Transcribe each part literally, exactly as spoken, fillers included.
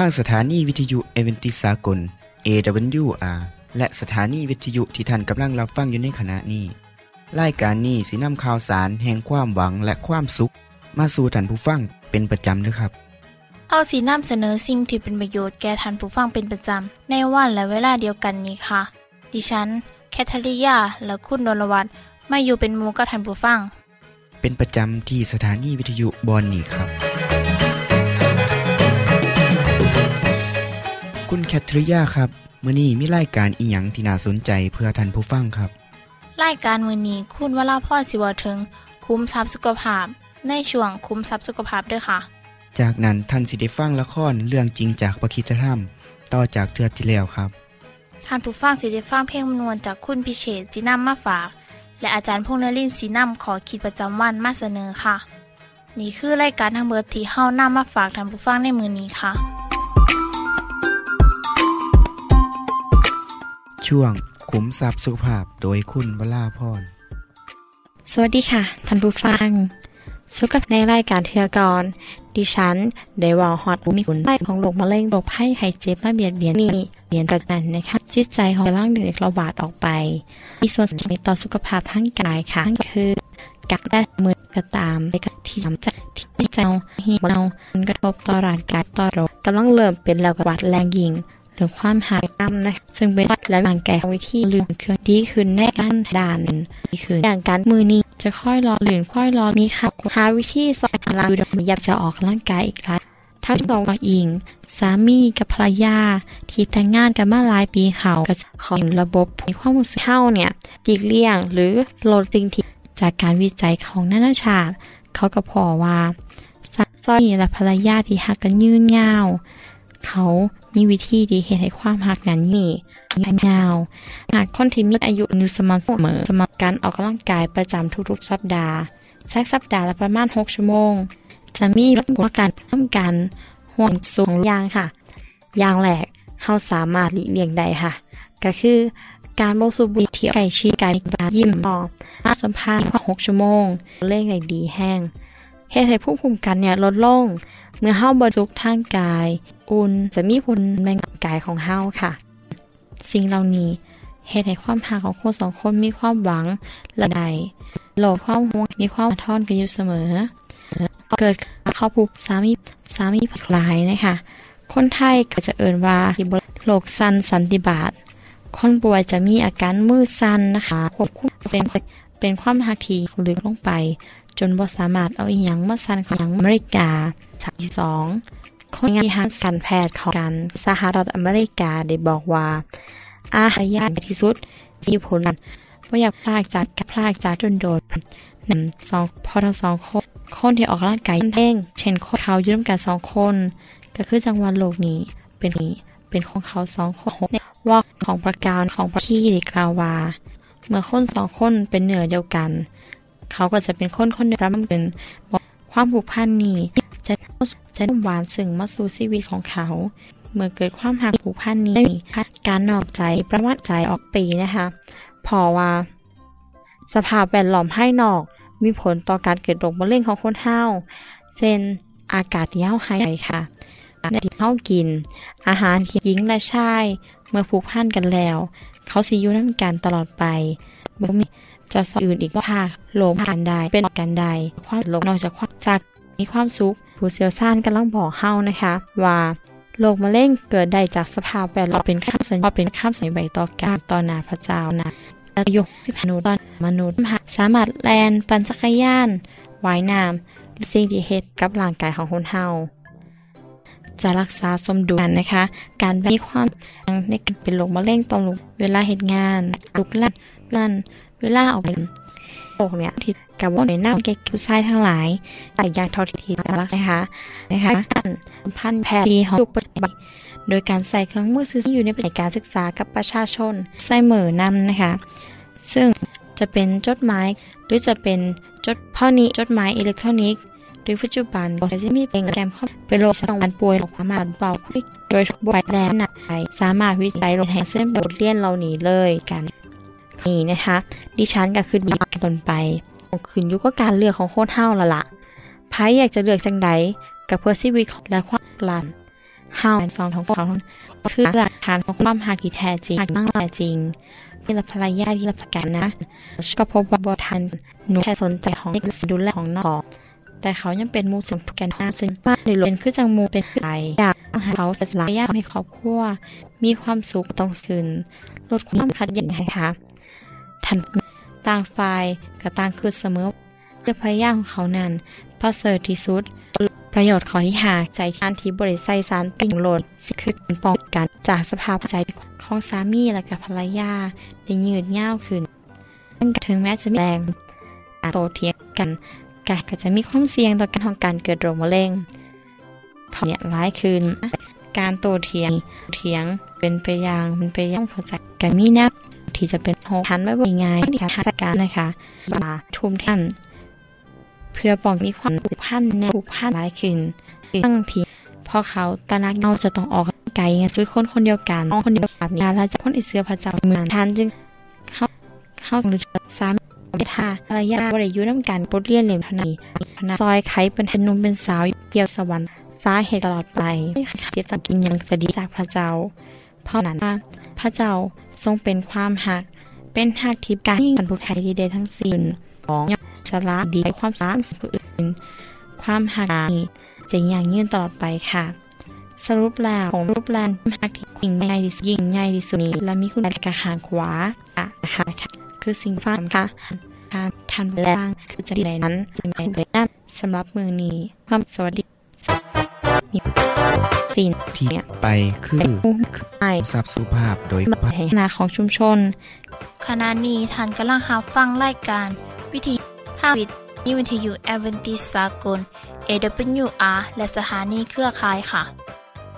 ทางสถานีวิทยุเอเวนติสากล เอ ดับเบิลยู อาร์ และสถานีวิทยุที่ท่านกำลังรับฟังอยู่ในขณะนี้รายการนี้สินำข่าวสารแห่งความหวังและความสุขมาสู่ท่านผู้ฟังเป็นประจำนะครับเอาสินำเสนอสิ่งที่เป็นประโยชน์แก่ท่านผู้ฟังเป็นประจำในวันและเวลาเดียวกันนี้ค่ะดิฉันแคทริยาและคุณนรวัตรมาอยู่เป็นหมู่กับท่านผู้ฟังเป็นประจำที่สถานีวิทยุบอนนี่ครับคุณแคทริยาครับมื้อนี้มีรายการอีหยังที่น่าสนใจเพื่อท่านผู้ฟังครับรายการมื้อนี้คุณวราพรสิเว้าถึงคุ้มทรัพย์สุขภาพในช่วงคุ้มทรัพย์สุขภาพด้วยค่ะจากนั้นท่านสิได้ฟังละครเรื่องจริงจากพระคริสตธรรมต่อจากเทื่อที่แล้วครับท่านผู้ฟังสิได้ฟังเพลงมนวนจากคุณพิเชษฐ์จินำมาฝากและอาจารย์พงษ์นฤมลสีนำขอขีดประจำวันมาเสนอค่ะนี่คือรายการทั้งเบิดที่เฮานำมาฝากท่านผู้ฟังในมื้อนี้ค่ะช่วงขุมทรัพย์สุขภาพโดยคุณวราพรสวัสดีค่ะท่านผู้ฟังสุขภาพในรายการเทือกรดิฉันได้ว่าฮอตมีคุณไล่ของโรคมะเร็งโรคไข้ไข้เจ็บมาเบียดเบียนนี่เบียนประจันนะคะจิตใจของร่างเด็กระบาดออกไปมีส่วนสำคัญต่อสุขภาพทั้งกายค่ะนั่นคือการได้มือก็ตามในการที่ทำจากที่เจ้าหิวเอาผลกระทบต่อร่างกายต่อโรคกำลังเริ่มเป็นแล้วกวัดแรงยิงหรือความหายน้ำนะคะซึ่งเป็นและหลังแก่วิธีลื่นเครื่องดีขึ้นแน่นด่านดีขึ้นอย่างการมือนี้จะค่อยรอลื่นค่อยรอมีค่ะหาวิธีสอยพลังดูดมียับจะออกร่างกายอีกครั้งทั้งสองอิงสามีกับภรรยาที่แต่งงานกันมาหลายปีเขาก็จะขอระบบมีข้อมูลสุขเท่าเนี่ยหลีกเลี่ยงหรือลดสิ่งที่จากการวิจัยของนานาชาติเขาก็พอว่าสามีและภรรยาที่หักกันยืนยาวเขามีวิธีดีเห็นให้ความหักนั้นนี่ยาวหากคนที่มีอายุนิสมัมเสมอสมัครการออกกำลังกายประจำทุกๆสัปดาห์สักสัปดาห์ละประมาณหกชั่วโมงจะมีลดกว่าการร่วมกันห่วงสูงยางค่ะยางแหลกเขาสามารถหลีกเลี่ยงได้ค่ะก็คือการโมสูบุเที่ยวไก่ชีไก่บายิ้มออกสัมภาษณ์หกชั่วโมงเล่งในดีแห้งเหตุให้ผู้คุมกันเนี่ยลดลงเมื่อเฮาบริสุทธิ์ทางกายอุ่นจะมีผลในกายของเฮาค่ะสิ่งเหล่านี้เหตุให้ความห่างของคนสองคนมีความหวังและใดโลภความห่วงมีความท่อนกันอยู่เสมอเกิดข้อผูกสามีสามีผักหลายนะคะคนไทยก็จะเอ่ยว่าโรคสันสันติบาตคนป่วยจะมีอาการมืดสันนะคะควบคู่เป็นเป็นความหักทีลึกลงไปจนบ่สามารถเอาอีหยังมาสั่นของอเมริกาที่สองคนงานทางการแพทย์ของการสหรัฐอเมริกาได้บอกว่าอาหารยากที่สุดมีผลเพราะอยากพลากจากพลากจากจนโดดหนึ่งสองพอทั้งสองคนคนที่ออกร่างกายเท่งเช่นคนเขายืมกันสองคนก็คือจังหวัดโลกนี้เป็นนี้เป็นของเขาสองคนว่าของประการของประคีดิกราวาเมื่อคนสองคนเป็นเหนือเดียวกันเขาก็จะเป็นคนคนเดียวรับเป็นความผูกพันนี้จะจะหวานซึ้งมาสู่ชีวิตของเขาเมื่อเกิดความหักผูกพันนี้การนอกใจประมาทใจออกปีนะคะพอว่าสภาพแวดล้อมภายนอกมีผลต่อการเกิดโรคมะเร็งของคนเฒ่าเช่นอากาศที่เฮาหายใจค่ะในที่เฮากินอาหารที่หญิงและชายเมื่อผูกพันกันแล้วเขาสิอยู่นำกันตลอดไปบ่มีจะสอื่นอีกว่าโลภกันได้เป็นกันได้ความโลภนอกจากความจากมีความสุขผู้เชี่ยวชาญกำลังบอกเฮานะคะว่าโรคมะเร็งเกิดได้จากสภาพแวดล้อมเป็นข้ามสัญญาเป็นข้ามสัญญาใบต่อการต่อหน้าพระเจ้านะและยกที่พนุตอนมนุษย์สามารถแลนปั่นจักรยานว่ายน้ำสิ่งที่เฮ็ดกับร่างกายของคนเฮาจะรักษาสมดุลนะคะการมีความในการเป็นโรคมะเร็งต่อมลูกเวลาเฮ็ดงานลุกลั่นลั่นเวลาออกเป็นโรคเนี่ยที่กระบวนในน้ำเก็บกู้ไส้ทั้งหลายแต่ยางทอทีทีรักนะคะนะคะพันแพทย์ดีของยุคปัจจุบัน โดยการใส่เครื่องมือสื่อสารอยู่ในการศึกษากับประชาชนใส่เหมือนำนะคะซึ่งจะเป็นจดหมายหรือจะเป็นจดพ่อนี้จดหมายอิเล็กทรอนิกส์หรือปัจจุบันก็จะมีเป็นแกมเข้าไปโลกสังวรป่วยหรือความอ่านเบาโดยบทแรงหนักสามารถวิจัยลงแห่งเส้นบทเรียนเราหนีเลยกันนี่นะคะดิฉันก็คือดีตนไปขึ้นอยู่กับการเลือกของโคตรเท่าละละไพ่อยากจะเลือกจังใดกับเพื่อชีวิตและความหลั่นเฮาซองของเขาคือหลักฐานของความหากิแท้จริงมั่งแท้จริงที่ละภรรยาที่ละประกันนะก็พบว่าบอทันหนูแค่สนใจของนิสดุลและของนอกแต่เขายังเป็นมูสมทุกันห้ามซึ่งมากหรือเป็นคือจังมูเป็นใจอยากให้เขาเสร็จหลายยากให้ครอบครัวมีความสุขต้องคืนลดความขัดแย้งนะคะทันต่างฝ่ายกับต่างคือเสมอเรื่องพยายามของเขานั้นประเสริฐที่สุดประโยชน์ของที่หาใจการที่บริไซสารติ่งหล่นคือการป้องกันจากสภาพใจของสามีและกับภรรยาได้ยืดเงาขึ้นถึงแม้จะมีแรงโตเทียงกันก็จะมีความเสี่ยงต่อการของการเกิดโรคมะเร็งเพราะเนี่ยร้ายขึ้นการโตเทียงเทียงเป็นไปอย่างเป็นไปอย่างเข้าใจกันมีแนวที่จะเป็นโฮทันไม่ว่าง่ายในทางการนะคะมาทุ่มท่านเพื่อป้องมีความผูกพันแนวผูกพันหลายขึ้นตั้งทีพอเขาตระหนักเราจะต้องออกไกลซื้อคนคนเดียวกันคนเดียวกันยาและจะคนอิเสือพระเจ้าเหมือนท่านจึงเข้าเข้าสู่สามวิทาระยะบริยุทธ์น้ำการปลดเลี่ยนเหลี่ยมธนาซอยไขเป็นธนุมเป็นสาวเกี่ยวสวรรค์สาเหตุตลอดไปไม่ขาดยึดกินยังจะดีจากพระเจ้าเพราะนั้นพระเจ้าทรงเป็นความหักเป็นหักทิพย์การบรรพุทธไทยดีเดทั้งสิ้นของสาระดีความสามผู้อื่นความหักนี้จะยังยืนตลอดไปค่ะสรุปแล้วของรูปแลนด์หักที่ยิ่งใหญ่ยิ่งใหญ่ที่สุดนี้และมีคุณลักษณะห่างขวาค่ะคือสิ่งฟ้าค่ะการทันเวลาคือจะใดนั้นจะไม่ไปนั่นสำหรับมือนี้ความสวัสดีสิ่งที่ไปคือสับสุภาพโดยพัฒนาของชุมชนขณะนี้ท่านกำลังหาฟังรายการวิธีห้าวิทยุวิทยุแอดเวนทิสต์สากล เอ ดับเบิลยู อาร์ และสถานีเครือข่ายค่ะ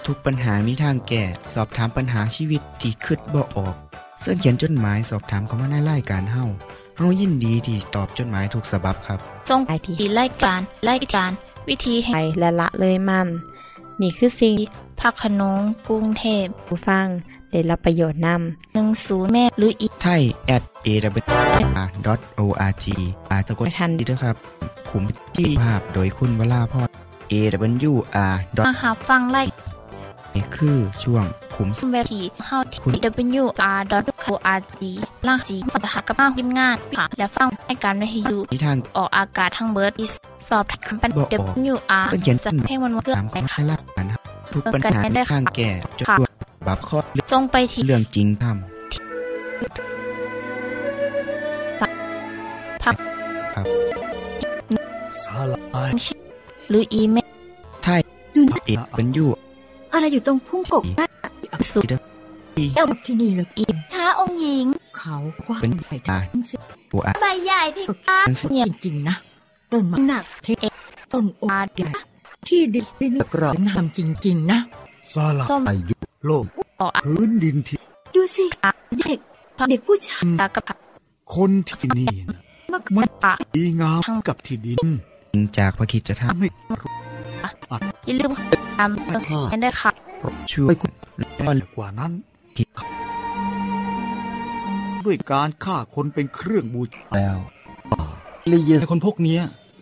ทุกปัญหามีทางแก้สอบถามปัญหาชีวิตที่คืดบ่ออกเสื้อเขียนจดหมายสอบถามเข้ามาในรายการเฮาเฮายินดีที่ตอบจดหมายถูกสาบับครับส่งไปที่รายการรายการวิธีแห่งและละเลยมันนี่คือสิ่งพักขนงกรุงเทพผู้ฟังได้รับประโยชน์นำหนึ่งศูนย์แม่หรืออีไทย at เอ ดับเบิลยู อาร์ ดอท โอ อาร์ จี อาตะกดทันดีด้วยครับขุมที่ภาพโดยคุณวราพร เอ ดับเบิลยู อาร์ มาหาฟังไล่นี่คือช่วงขุมเวทีเข้าที่ ดับเบิลยู อาร์ ดอท โอ อาร์ จี ล่างจีปัญหากับบ้างทีมงานและฟังให้การวิทยุที่ทางออกอากาศทางเบิร์ดสอบถามปัญหา ดับเบิลยู อาร์ เขียนสั่งให้มันเกิดการคลาดกันทุกปัญหาได้ข้างแก่จดบับข้อจงไปที่เรื่องจริงทำพักสารหรืออีเมลไทยเอ็ดเป็นยูอะไรอยู่ตรงพุ่งกบสุดเอวที่นี่หรืออีท้าองค์หญิงเขาคว้าไฟตาใบใหญ่ที่ตาเนี่ยจริงนะต้นมะหนักเทต้นโอใหญ่ที่ดินเป็นกรอบงามจริงๆนะสลายอายุโลกพื้นดินที่ดูสิเด็กเด็กผู้ชายกับคนที่นี่มักมันดีงามกับที่ดินจากพระคิดจะทำให้อย่าลืมทำต้องให้ได้ค่ะช่วยคุณมากกว่านั้นด้วยการฆ่าคนเป็นเครื่องบูชาแล้วลีเยสคนพวกนี้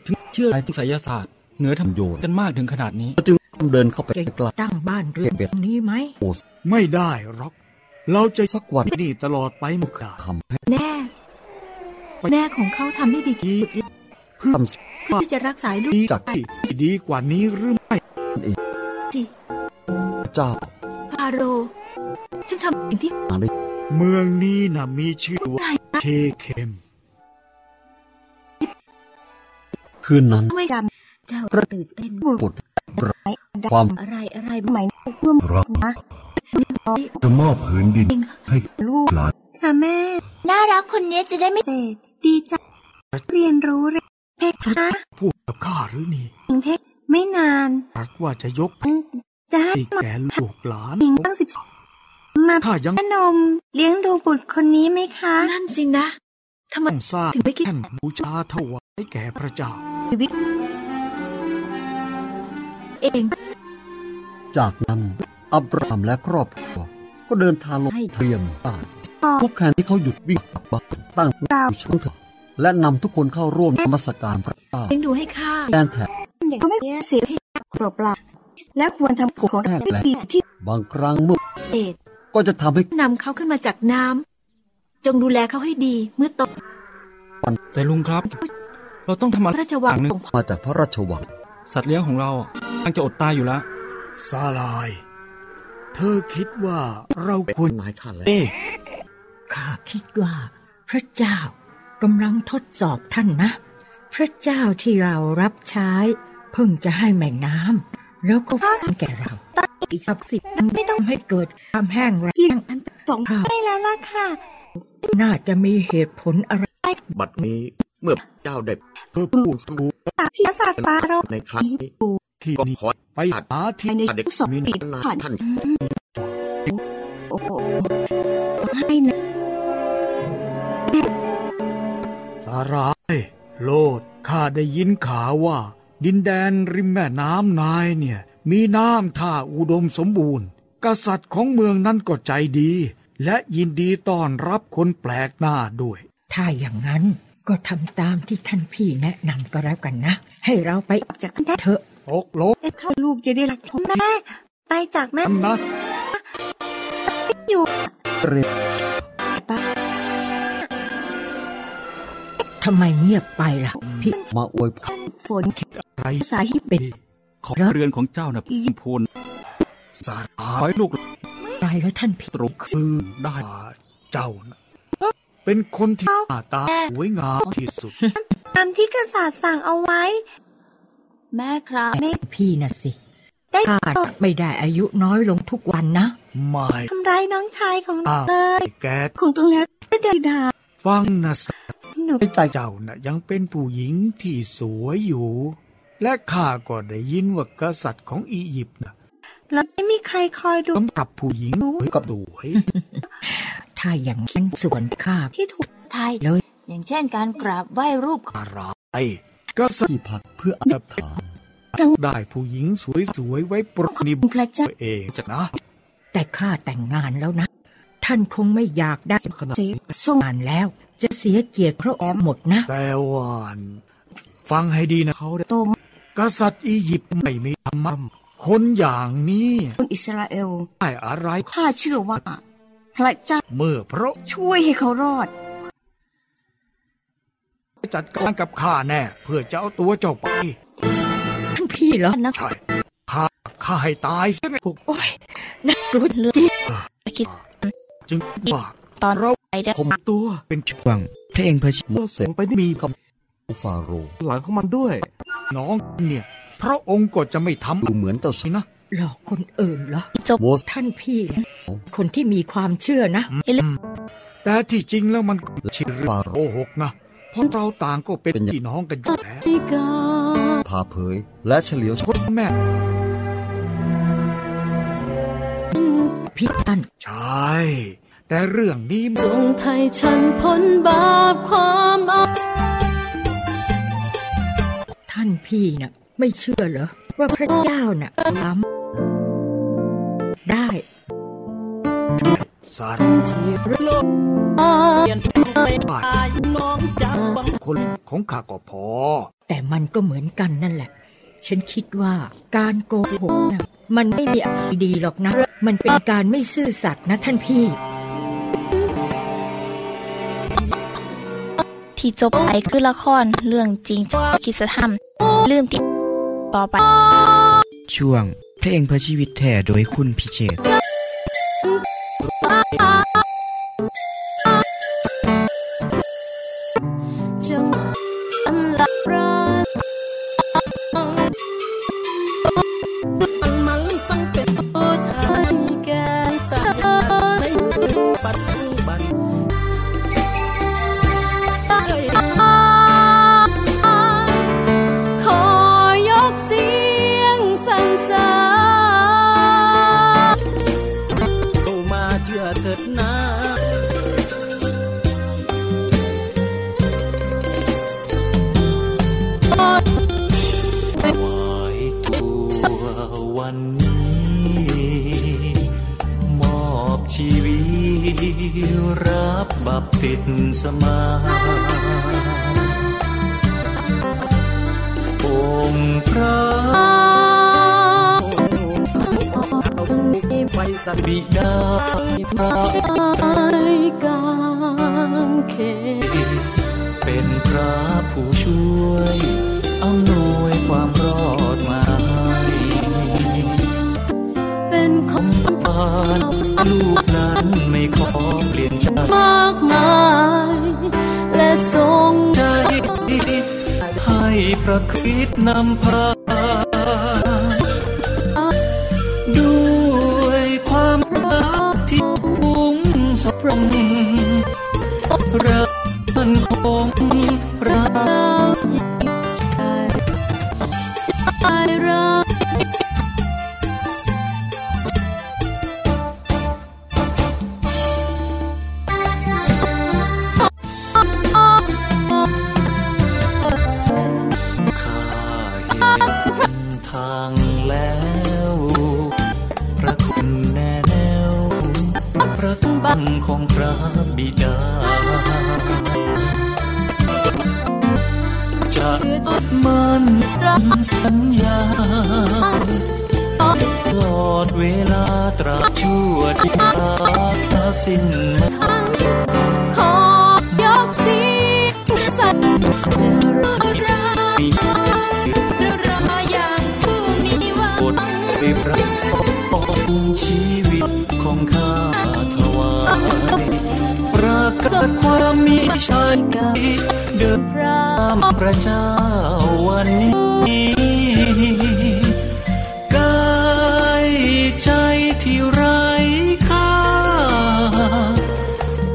ถึงเชื่อในไสยศาสตร์เหนือธรรมโยนกันมากถึงขนาดนี้จึงเดินเข้าไปกลางตั้งบ้านเรือนแบบนี้ไหมไม่ได้หรอกเราจะสักวันนี่ตลอดไปมุกาแน่แม่ของเขาทำได้ดีเพื่อที่จะรักษาลูกจากที่ดีกว่านี้หรือไม่สิเจ้าฟาโรห์ฉันทำสิ่งที่เมืองนี้น่ะมีชื่อว่าเชเคมคืนนั้นไม่จำเจ้าตื่นเต้นหมดความอะไรอะไรใหม่เพื่อรักนะจะมอบผืนดินให้ลูกหลานค่ะแม่น่ารักคนนี้จะได้ไม่เสดดีจังเรียนรู้เพชรพูดกับข้าหรือนี่เพชรไม่นานหากว่าจะยก จ้าแก่ลูกหลานตั้งสิบมาถ้ายังนมเลี้ยงดูบุตรคนนี้ไหมคะนั่นสินะทำไมถึงไม่คิดบูชาถวายแก่พระเจ้าเองจากนั้นอับรามและครอบครัวก็เดินทางลงเตรียมป่าพวกแขนที่เขาหยุดวิ่งกลับบ้านตั้งอยู่ชั้นถอดและนำทุกคนเข้าร่วมนมัสการพระเจ้าเลี้ยงดูให้ข้าแทนแทนก็ไม่เสียให้ครอบครัวและควรทำของแทนที่บางครั้งเมื่อเด็กก็จะทำให้นำเขาขึ้นมาจากน้ำจงดูแลเขาให้ดีเมื่อโตแต่ลุงครับเราต้องทำพระราชวังมาจากพระราชวังสัตว์เลี้ยงของเราตั้งจะอดตายอยู่แล้วซาลายเธอคิดว่าเราควรหมายท่านแล้วข้าคิดว่าพระเจ้ากำลังทดสอบท่านนะพระเจ้าที่เรารับใช้เพิ่งจะให้แม่น้ำแล้วก็ให้แก่เราอีกสักสิบไม่ต้องให้เกิดความแห้งแล้งสองข้าวได้แล้วล่ะค่ะน่าจะมีเหตุผลอะไรบัดนี้เมื่อเจ้าได้เพื่อผู้สูงที่ศาสตร์ฟาโรห์ในครั้งนี้ที่ต้องขอไปหาที่เด็กสมินผ่านท่านโอ้โหให้นะสาระโลดข้าได้ยินข่าวว่าดินแดนริมแม่น้ำนายเนี่ยมีน้ำท่าอุดมสมบูรณ์กษัตริย์ของเมืองนั้นก็ใจดีและยินดีต้อนรับคนแปลกหน้าด้วยถ้าอย่างนั้นก็ทำตามที่ท่านพี่แนะนำก็แล้วกันนะให้เราไปจากเถอะโอ๊กโลกถ้าลูกจะได้รักแม่ไปจากแม่นะอยู่เร็วทำไมเงียบไปล่ะพี่มาอวยฝนอะไรสายที่เป็นขอเรือนของเจ้านะพี่ยิมพลสาหายลูกตายแล้วท่านพี่ตรุกคือได้เจ้านะเป็นคนที่หน้าตาสวยงามที่สุดตามที่กษัตริย์สั่งเอาไว้แม่ครับแม่พี่น่ะสิข้าไม่ได้อายุน้อยลงทุกวันนะไม่ทำร้ายน้องชายของเราเลยแกคงต้องแล้วไม่ได้ด่าฟังนะหนูใจเจ้าน่ะยังเป็นผู้หญิงที่สวยอยู่และข้าก็ได้ยินว่ากษัตริย์ของอียิปต์น่ะแล้วไม่มีใครคอยดูสำหรับผู้หญิงกับสวยถ้าอย่างเช่นส่วนข้าที่ถูกไทยเลยอย่างเช่นการกราบไหว้รูปอะไรก็สักพักเพื่ออับถาต้องได้ผู้หญิงสวยๆไว้ปรนิบัติตัวเองจ้ะนะแต่ข้าแต่งงานแล้วนะท่านคงไม่อยากได้ขนาดส่งงานแล้วจะเสียเกียรติพระองค์หมดนะแต่วันฟังให้ดีนะเขาโตกษัตริย์อียิปต์ไม่มีธรรมะคนอย่างนี้คนอิสราเอลได้อะไรข้าเชื่อว่าพระเจ้าเมื่อพระช่วยให้เขารอดจัดการกับข้าแน่เพื่อจะเอาตัวเจ้าไปท่านพี่เหรอใช่ข้าข้าให้ตายซะไม่ถูกโอ้ยนักรุนเลือดคิดจึงว่าตอนเราไปได้ผมตัวเป็นช่วงพระเองพระชิโมเสงไปที่มีกับฟาโรห์หลังของมันด้วยน้องเนี่ยพระองค์ก็จะไม่ทำดูเหมือนเจ้าสินะหลอกคนอื่นเหรอท่านพี่คนที่มีความเชื่อนะแต่ที่จริงแล้วมันชิฟาโรห์หกนะเพราะเราต่างก็เป็นพี่น้องกันอยู่แล้วพาเผยและเฉลียวชดแม่พี่ท่านใช่แต่เรื่องนี้ทรงไทยฉันพ้นบาปความอาท่านพี่น่ะไม่เชื่อเหรอว่าพระเจ้าน่ะล้ำได้สารที่โลกเปลี่ยนไปน้องจับบางคนของข้าก็พอแต่มันก็เหมือนกันนั่นแหละฉันคิดว่าการโกหกน่ะมันไม่มีอะไรดีหรอกนะมันเป็นการไม่ซื่อสัตย์นะท่านพี่ที่จบไปคือละครเรื่องจริงจากคริสตธรรมลืมติดต่อไปช่วงเพลงพระชีวิตแท้โดยคุณพิเชษฐ์ขอยกเสียงสรรเสริญ เถิดนาถวายตัววันนี้มอบชีวิตรับบัพติศมาองค์พระไว้สักบิดาพระไตรกางเขเป็นพระผู้ช่วยอำนวยความรอดมาเป็นของปานลูกนั้นไม่ขอเปลี่ยนใจมากมายและทรงใจให้พระคริสต์นำพาด้วยความรักที่มุ่งสปรมรักมันคงรักใจรักของพระบิดาจะมั่นสัญญาตลอดเวลาตราบชั่วนิรันดร์สิ้นขอยกสิสัญจะรักเราอย่างผู้มีหวังบทไปประกอบของชีวิตของข้าประกาศความมีชัยเดินพระพระเจ้าวันนี้กายใจที่ไร้ค่า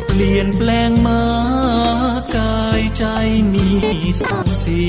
เปลี่ยนแปลงมากายใจมีสังสี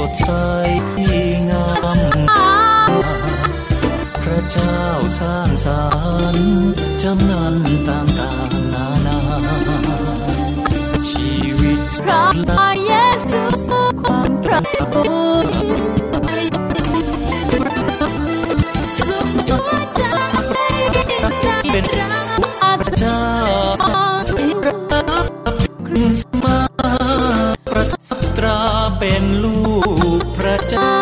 สดใสงามพระเจ้าสร้างสรรค์จำนำต่างต่างนานาชีวิตพระเยซูความพระสุขเป็นพระเจ้าคริสต์มาประทับตราเป็นลูกเจ้า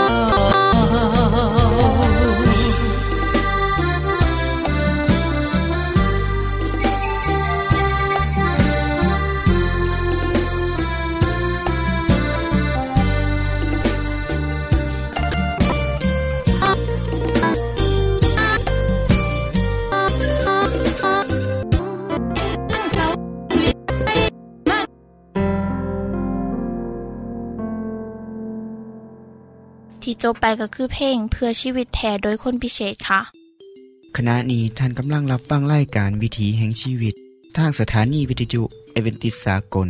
ที่จบไปก็คือเพลงเพื่อชีวิตแทนโดยคนพิเศษค่ะขณะนี้ท่านกำลังรับฟังรายการวิถีแห่งชีวิตทางสถานีวิทยุเอเวนติสากล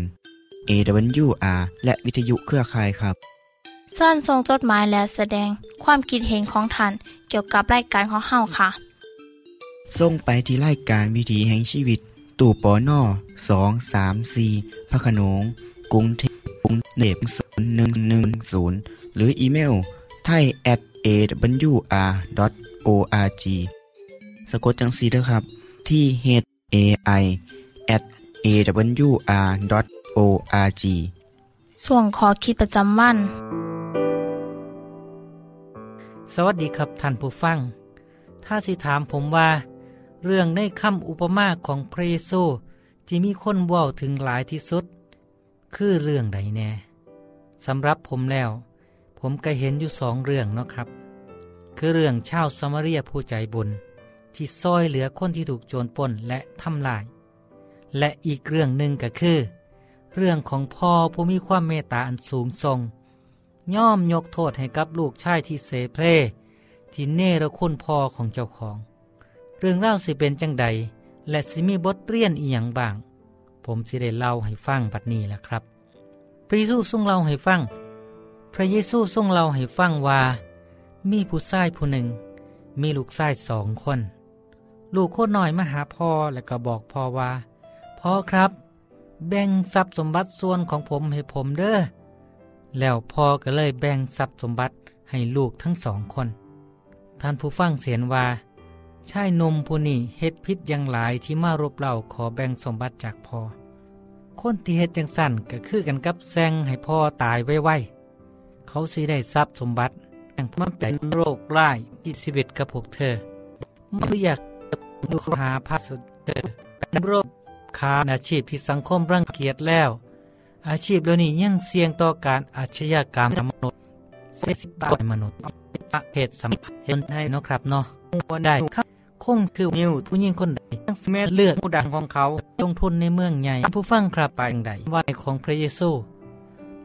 เอ ดับเบิลยู อาร์ และวิทยุเครือข่ายครับเชิญส่งจดหมายและแสดงความคิดเห็นของท่านเกี่ยวกับรายการของเฮาค่ะส่งไปที่รายการวิถีแห่งชีวิตตู้ปนสอง สาม สี่พระโขนงกรุงเทพกรุงเทพศูนย์ หนึ่ง หนึ่ง ศูนย์หรืออีเมลไทย แอท เอ ดับเบิลยู อาร์ ดอท โอ อาร์ จี สะกดจังสีเด้อครับที่ เอช เอ ไอ แอท เอ ดับเบิลยู อาร์ ดอท โอ อาร์ จี ส่วนขอคิดประจำวันสวัสดีครับท่านผู้ฟังถ้าสิถามผมว่าเรื่องในคำอุปมาของพระเยซูที่มีคนเว้าถึงหลายที่สุดคือเรื่องใดแน่สำหรับผมแล้วผมก็เห็นอยู่สองเรื่องเนาะครับ คือเรื่องชาวซามาเรียผู้ใจบุญที่ซอยเหลือคนที่ถูกโจรปล้นและทำลายและอีกเรื่องหนึ่งก็คือเรื่องของพ่อผู้มีความเมตตาอันสูงส่งย่อมยกโทษให้กับลูกชายที่เสเพร่ที่เนรคุณพ่อของเจ้าของเรื่องเล่าสิเป็นจังใดและสิมีบทเรียนอีหยังบ้างผมสิได้เล่าให้ฟังบัดนี้ล่ะครับพระเยซูทรงเล่าให้ฟังพระเยซูทรงเล่าให้ฟังว่ามีผู้ชายผู้หนึ่งมีลูกชายสองคนลูกคนน้อยมาหาพ่อและก็บอกพ่อว่าพ่อครับแบ่งทรัพย์สมบัติส่วนของผมให้ผมเด้อแล้วพ่อก็เลยแบ่งทรัพย์สมบัติให้ลูกทั้งสองคนท่านผู้ฟังเสียนว่าชายหนุ่มผู้นี้เฮ็ดผิดอย่างหลายที่มารบเร้าขอแบ่งสมบัติจากพ่อคนที่เฮ็ดจังสั่นก็คือกันกับแซงให้พ่อตายไวๆเขาสิได้ทรัพย์สมบัติอย่างมันเป็นโรคร้ายที่ชีวิตกับพวกเธอไม่อยากดูหาพระสุดเธอเป็นโรคค้าอาชีพที่สังคมรังเกียจแล้วอาชีพเหล่านี้ยังเสี่ยงต่อการอาชญากรรมมนุษย์เสียสิบต่อมนุษย์ประเภทสัมผัสเห็นให้เนาะครับเนาะควรได้ครับคงคือนิวผู้ยิ่งคนใดทั้งแม่เลือดผู้ดังของเขาลงทุนในเมืองใหญ่ผู้ฟังครับไปอย่างใดว่าของพระเยซู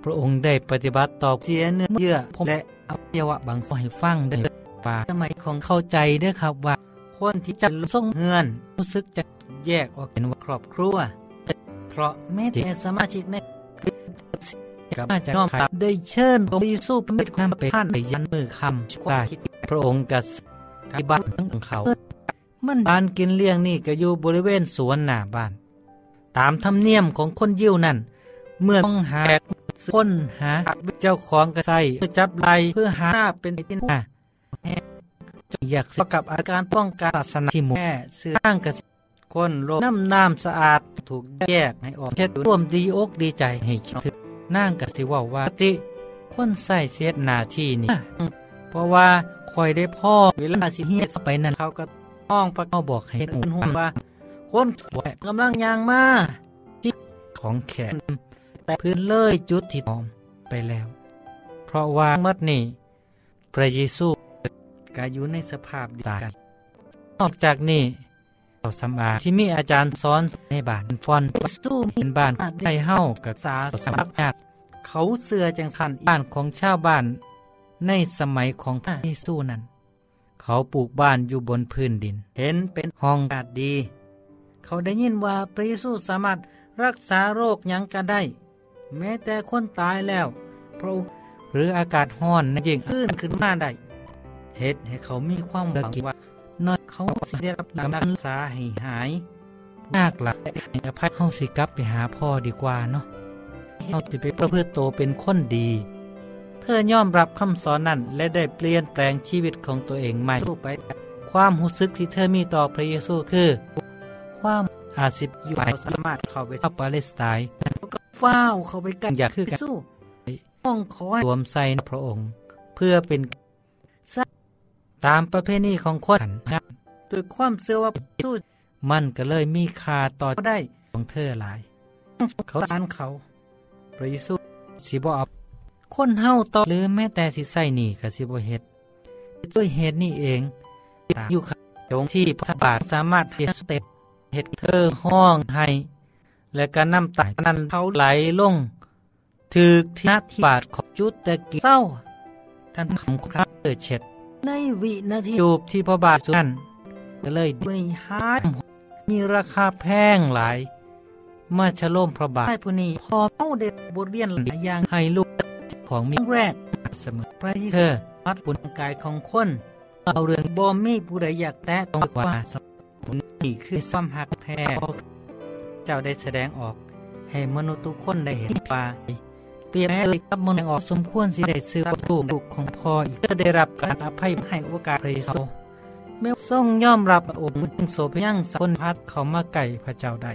พระองค์ได้ปฏิบัติต่อเสียเนื้อเยื่อผมและอวัยวะบางส่วนให้ฟังได้ป่าสมัยของเข้าใจด้วยครับว่าคนที่จะส่งเฮือนรู้สึกจะแยกออกเป็นครอบครัวเพราะแม้แต่สมาชิกในกับอาจารย์น้อมรับได้เชิญพระเยซูเป็นมิตรความเป็นท่านได้ยันมือคำชั่วคิดพระองค์กัดที่บ้านของเขามันบ้านกินเลี้ยงนี่ก็อยู่บริเวณสวนหน้าบ้านตามธรรมเนียมของคนยิวนั่นเมื่อต้องหาค้นหาเจ้าของกระไซเพื่อจับไล่เพื่อหาเป็นที่น่าจงอยากประกอบอาการป้องกันศาสนาที่หมู่แม่ซื้อตั้งกระคนโลกน้ำน้ำสะอาดถูกแยกให้ออกเช็ดร่วมดีอกดีใจให้คิดถึงนั่งกระซิว่าวาติคนใส่เสียหน้าที่นี่เพราะว่าคอยได้พ่อเวลาสิเฮียสไปนั่นเขาก็ห้องประกอบบอกให้หูห้องว่าคนกำลังยางมาจิบของแขนแต่พื้นเลยจุดที่หอมไปแล้วเพราะว่ามัดนี่พระเยซูก็อยู่ในสภาพเดียวกันนอกจากนี้เราสำอาที่มีอาจารย์สอนในบ้านฟอนสู้เป็นบ้านใดเฮ้ากับสาสมัครนักเขาเสือจังสันบ้านของชาวบ้านในสมัยของพระเยซูนั้นเขาปลูกบ้านอยู่บนพื้นดินเห็นเป็นห้องอากาศดีเขาได้ยินว่าพระเยซูสามารถรักษาโรคหยังก็ได้แม้แต่คนตายแล้วพระองค์หรืออากาศห้อนนั่นยิ่งขึ้นขึ้นมาได้เหตุให้เขามีความหวังว่าน้อยเขาสิได้รับการรักษาให้หายมากหลักในอภัยเขาสิกลับไปหาพ่อดีกว่าเนาะเขาสิไปประพฤติโตเป็นคนดีเธอย่อมรับคำสอนนั้นและได้เปลี่ยนแปลงชีวิตของตัวเองใหม่ไปความรู้สึกที่เธอมีต่อพระเยซูคือความอาศิบอยู่สามารถเข้าไปทับปาเลสไตน์ก็เฝ้าเข้าไปกันอยากคือการสู้ต้องขอสวมใส่พระองค์เพื่อเป็นตามประเพณีของคนนั้นด้วยความเชื่อว่าสู้มันก็เลยมีคาต่อได้ของเธอหลายเขาตานเขาพระเยซูสิบ่เอาคนเฮาต่อหรือแม้แต่สิใส่หนีกับสิบ่เฮ็ดด้วยเหตุนี้เองอยู่ค่ะตรงที่พระบาทสามารถเฮ็ดสเต็ปเฮ็ดเธอห้องให้และการน้ำตานั้นเขาไหลลงถึกที่หน้าที่บาทของจุดตะกี้เศร้าท่านคำครับเกิดเช็ดในวินาทีจูบที่พระบาทสุนันก็เลยบริหารมีราคาแพงหลายมาชโลมพระบาทให้ผู้นี้พอเอาเด็ดบทเรียนหลายอย่างให้ลูกของมีแรกเสมอพระเธอมัดบุญกายของคนเอาเรื่องบอมมีผู้ใดอยากแตะต้องกว่าสมุนนี่คือซ้ำหักแท้เจ้าได้แสดงออกให้มนุษย์ทุกคนได้เห็นป่าเปรียบเลยกับมันออกสมควรสิได้ซื้อประตูลูกของพ่ออีกจะได้รับการอภัยให้โอกาสพระเยซูเมื่อทรงย่อมรับองค์โสพยังสคนพัดเขามาไก่พระเจ้าได้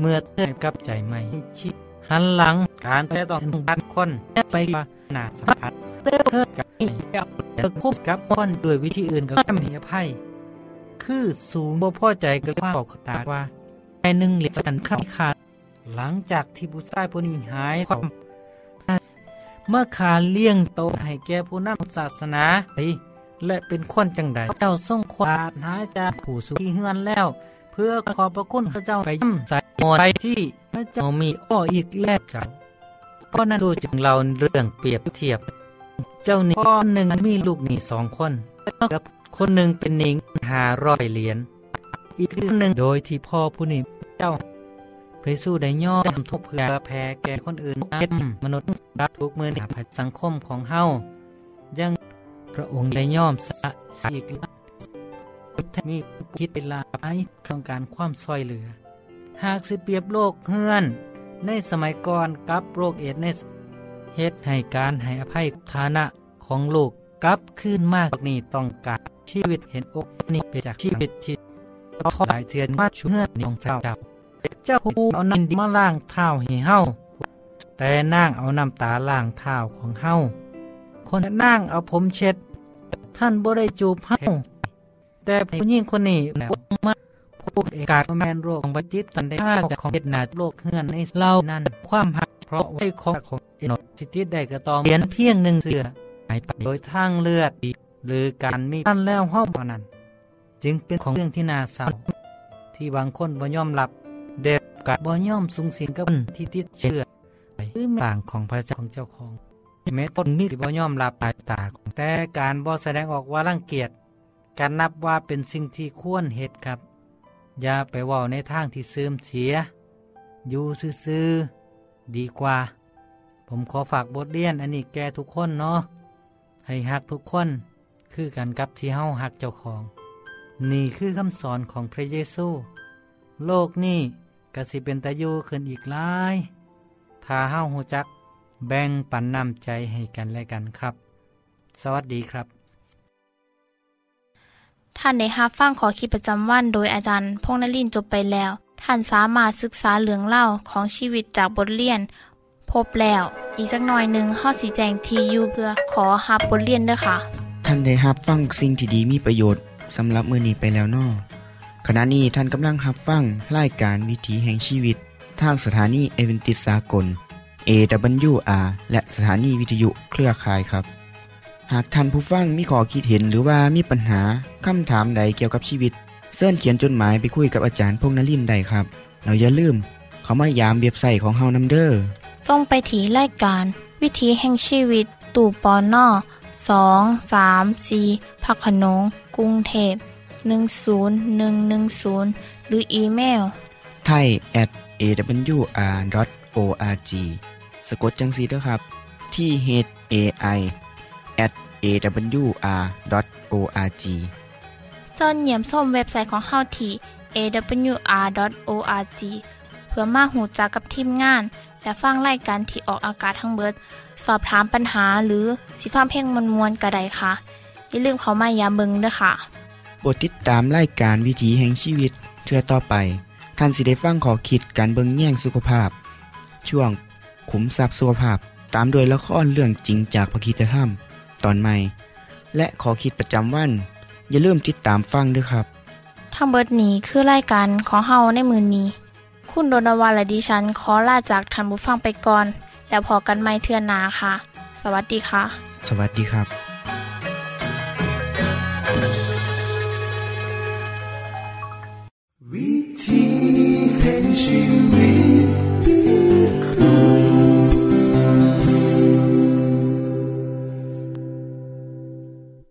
เมื่อเธอกับใจใหม่ชิหันหลังการแต่ต้องบัดคนไปมาหนาสัมผัสเธอกับนี่เธอควบกับป้อนด้วยวิธีอื่นกับคำให้อภัยคือสูงบ่พอใจกับความบอกตาว่าไอ้หนึ่งเหลี่ยมสันคำขาดหลังจากที่บุษรายผู้นี้หายความเมื่อขาเลี้ยงโตให้แก่ผู้นำศาสนา และเป็นคนจังใดเจ้าทรงควาดหาจากผู้สุที่เฮือนแล้วเพื่อขอบพระคุณพระเจ้าไปย่ำใส่หมดไปที่พระเจ้ามีอ้ออีกแล้วเจ้าเพราะนั้นดูจึงเราเรื่องเปรียบเทียบเจ้าหนี้คนหนึ่งมีลูกหนี้สองคนกับคนหนึ่งเป็นหนี้หาร้อยเหรียญอีกคนหนึ่งโดยที่พ่อผู้นี้เจ้าพระเยซูได้ย่อมทุกเพื่อแผ่แก่คนอื่นเป็นมนุษย์รับทุกเมื่อหาผัดสังคมของเฮายังพระองค์ได้ย่อมสะอีกท่านมีคิดเวลาไอต้องการความซอยเหลือหากสิเปรียบโลกเฮือนในสมัยก่อนกับโรคเอดส์ในเหตุให้การให้อภัยฐานะของลูกกลับขึ้นมากนี่ต้องการชีวิตเห็นอกนี่ไปจากชีวิตที่ข้อหลายเทือนมาช่วยในองค์เจ้าเจ้าผู้เอาน้ำมาล้างเท้าให้เฮาแต่นางเอาน้ำตาล้างเท้าของเฮาคนนางเอาผมเช็ดท่านบ่ได้จูบเฮาแต่ผู้หญิงคนนี้มาผู้เอกาแมนโรคของบัจิตตันได้ฆ่าของเด็ดหนาโรคเฮือนในเล่านั้นความหักเพราะไว้ของของเอนสิติได้กระตองเปลี่ยนเพียงหนึ่งเสือหายไปโดยทางเลือดหรือการมีท่านแล้วห้องนั้นจึงเป็นของเรื่องที่น่าเศร้าที่บางคนบ่ย่อมหลับเด็กกัดบ่ย่อมสูงสิงกับที่ติดเชื้อหรือต่างของพระเจ้าของเจ้าของแม้ตนมีบ่ย่อมหลับตาตาแต่การบ่แสดงออกว่ารังเกียจการนับว่าเป็นสิ่งที่ควรเหตุครับอย่าไปว่าในทางที่เสื่อมเสียอยู่ซื่อๆดีกว่าผมขอฝากบทเรียนอันนี้แก่ทุกคนเนาะให้ฮักทุกคนคือกันกับที่เฮาฮักเจ้าของนี่คือคำสอนของพระเยซูโลกนี้ก็สิเป็นตะยูขึ้นอีกหลายถ้าเฮาฮู้จักแบ่งปันน้ำใจให้กันและกันครับสวัสดีครับท่านได้รับฟังขอคิดประจำวันโดยอาจารย์พงษ์นฤมลจบไปแล้วท่านสามารถศึกษาเรื่องเล่าของชีวิตจากบทเรียนพบแล้วอีกสักหน่อยหนึ่งข้อสีแจงทียูเพื่อขอรับบทเรียนด้วยค่ะท่านได้รับฟังสิ่งที่ดีมีประโยชน์สำหรับมื้อนี้ไปแล้วน้อขณะนี้ท่านกำลังรับฟังรายการวิถีแห่งชีวิตทางสถานีเอเวนติสากล เอ ดับเบิลยู อาร์ และสถานีวิทยุเครือข่ายครับหากท่านผู้ฟังมีข้อคิดเห็นหรือว่ามีปัญหาคำถามใดเกี่ยวกับชีวิตเชิญเขียนจดหมายไปคุยกับอาจารย์พงษ์นฤมลได้ครับเราอย่าลืมเข้ามายามเว็บไซต์ของเฮานำเด้อส่งไปที่รายการวิถีแห่งชีวิตตู่ปอนอสอง สาม สี่พักขนงกรุงเทพหนึ่ง ศูนย์ หนึ่ง หนึ่ง ศูนย์หรืออีเมล ไทย แอท เอ ดับเบิลยู อาร์ ดอท โอ อาร์ จี สะกดจังซี่เด้อครับที่ เอช เอ ไอ แอท เอ ดับเบิลยู อาร์ ดอท โอ อาร์ จี เชิญเยี่ยมชมเว็บไซต์ของเฮาที่ เอ ดับเบิลยู อาร์ ดอท โอ อาร์ จี เพื่อมาหูจักกับทีมงานและฟังรายการที่ออกอากาศทั้งเบิดสอบถามปัญหาหรือสิฟ้าเพ่งมวลมวลกระไดค่ะอย่าลืมเขามาอย่าเบิ่งด้วยค่ะโปรดติดตามรายการวิถีแห่งชีวิตเทื่อต่อไปท่านสิได้ฟังขอคิดการเบิ่งแย่งสุขภาพช่วงขุมทรัพย์สุขภาพตามโดยละครเรื่องจริงจากพระคีตธรรมตอนใหม่และขอคิดประจำวันอย่าลืมติดตามฟังด้วยครับทั้งเบิดนี้คือรายการของเฮาในมื้อนี้คุณโดนวาและดิฉันขอลาจากท่านผู้ฟังไปก่อนแล้วพอกันใหม่เทื่อหน้าค่ะสวัสดีค่ะสวัสดีครับ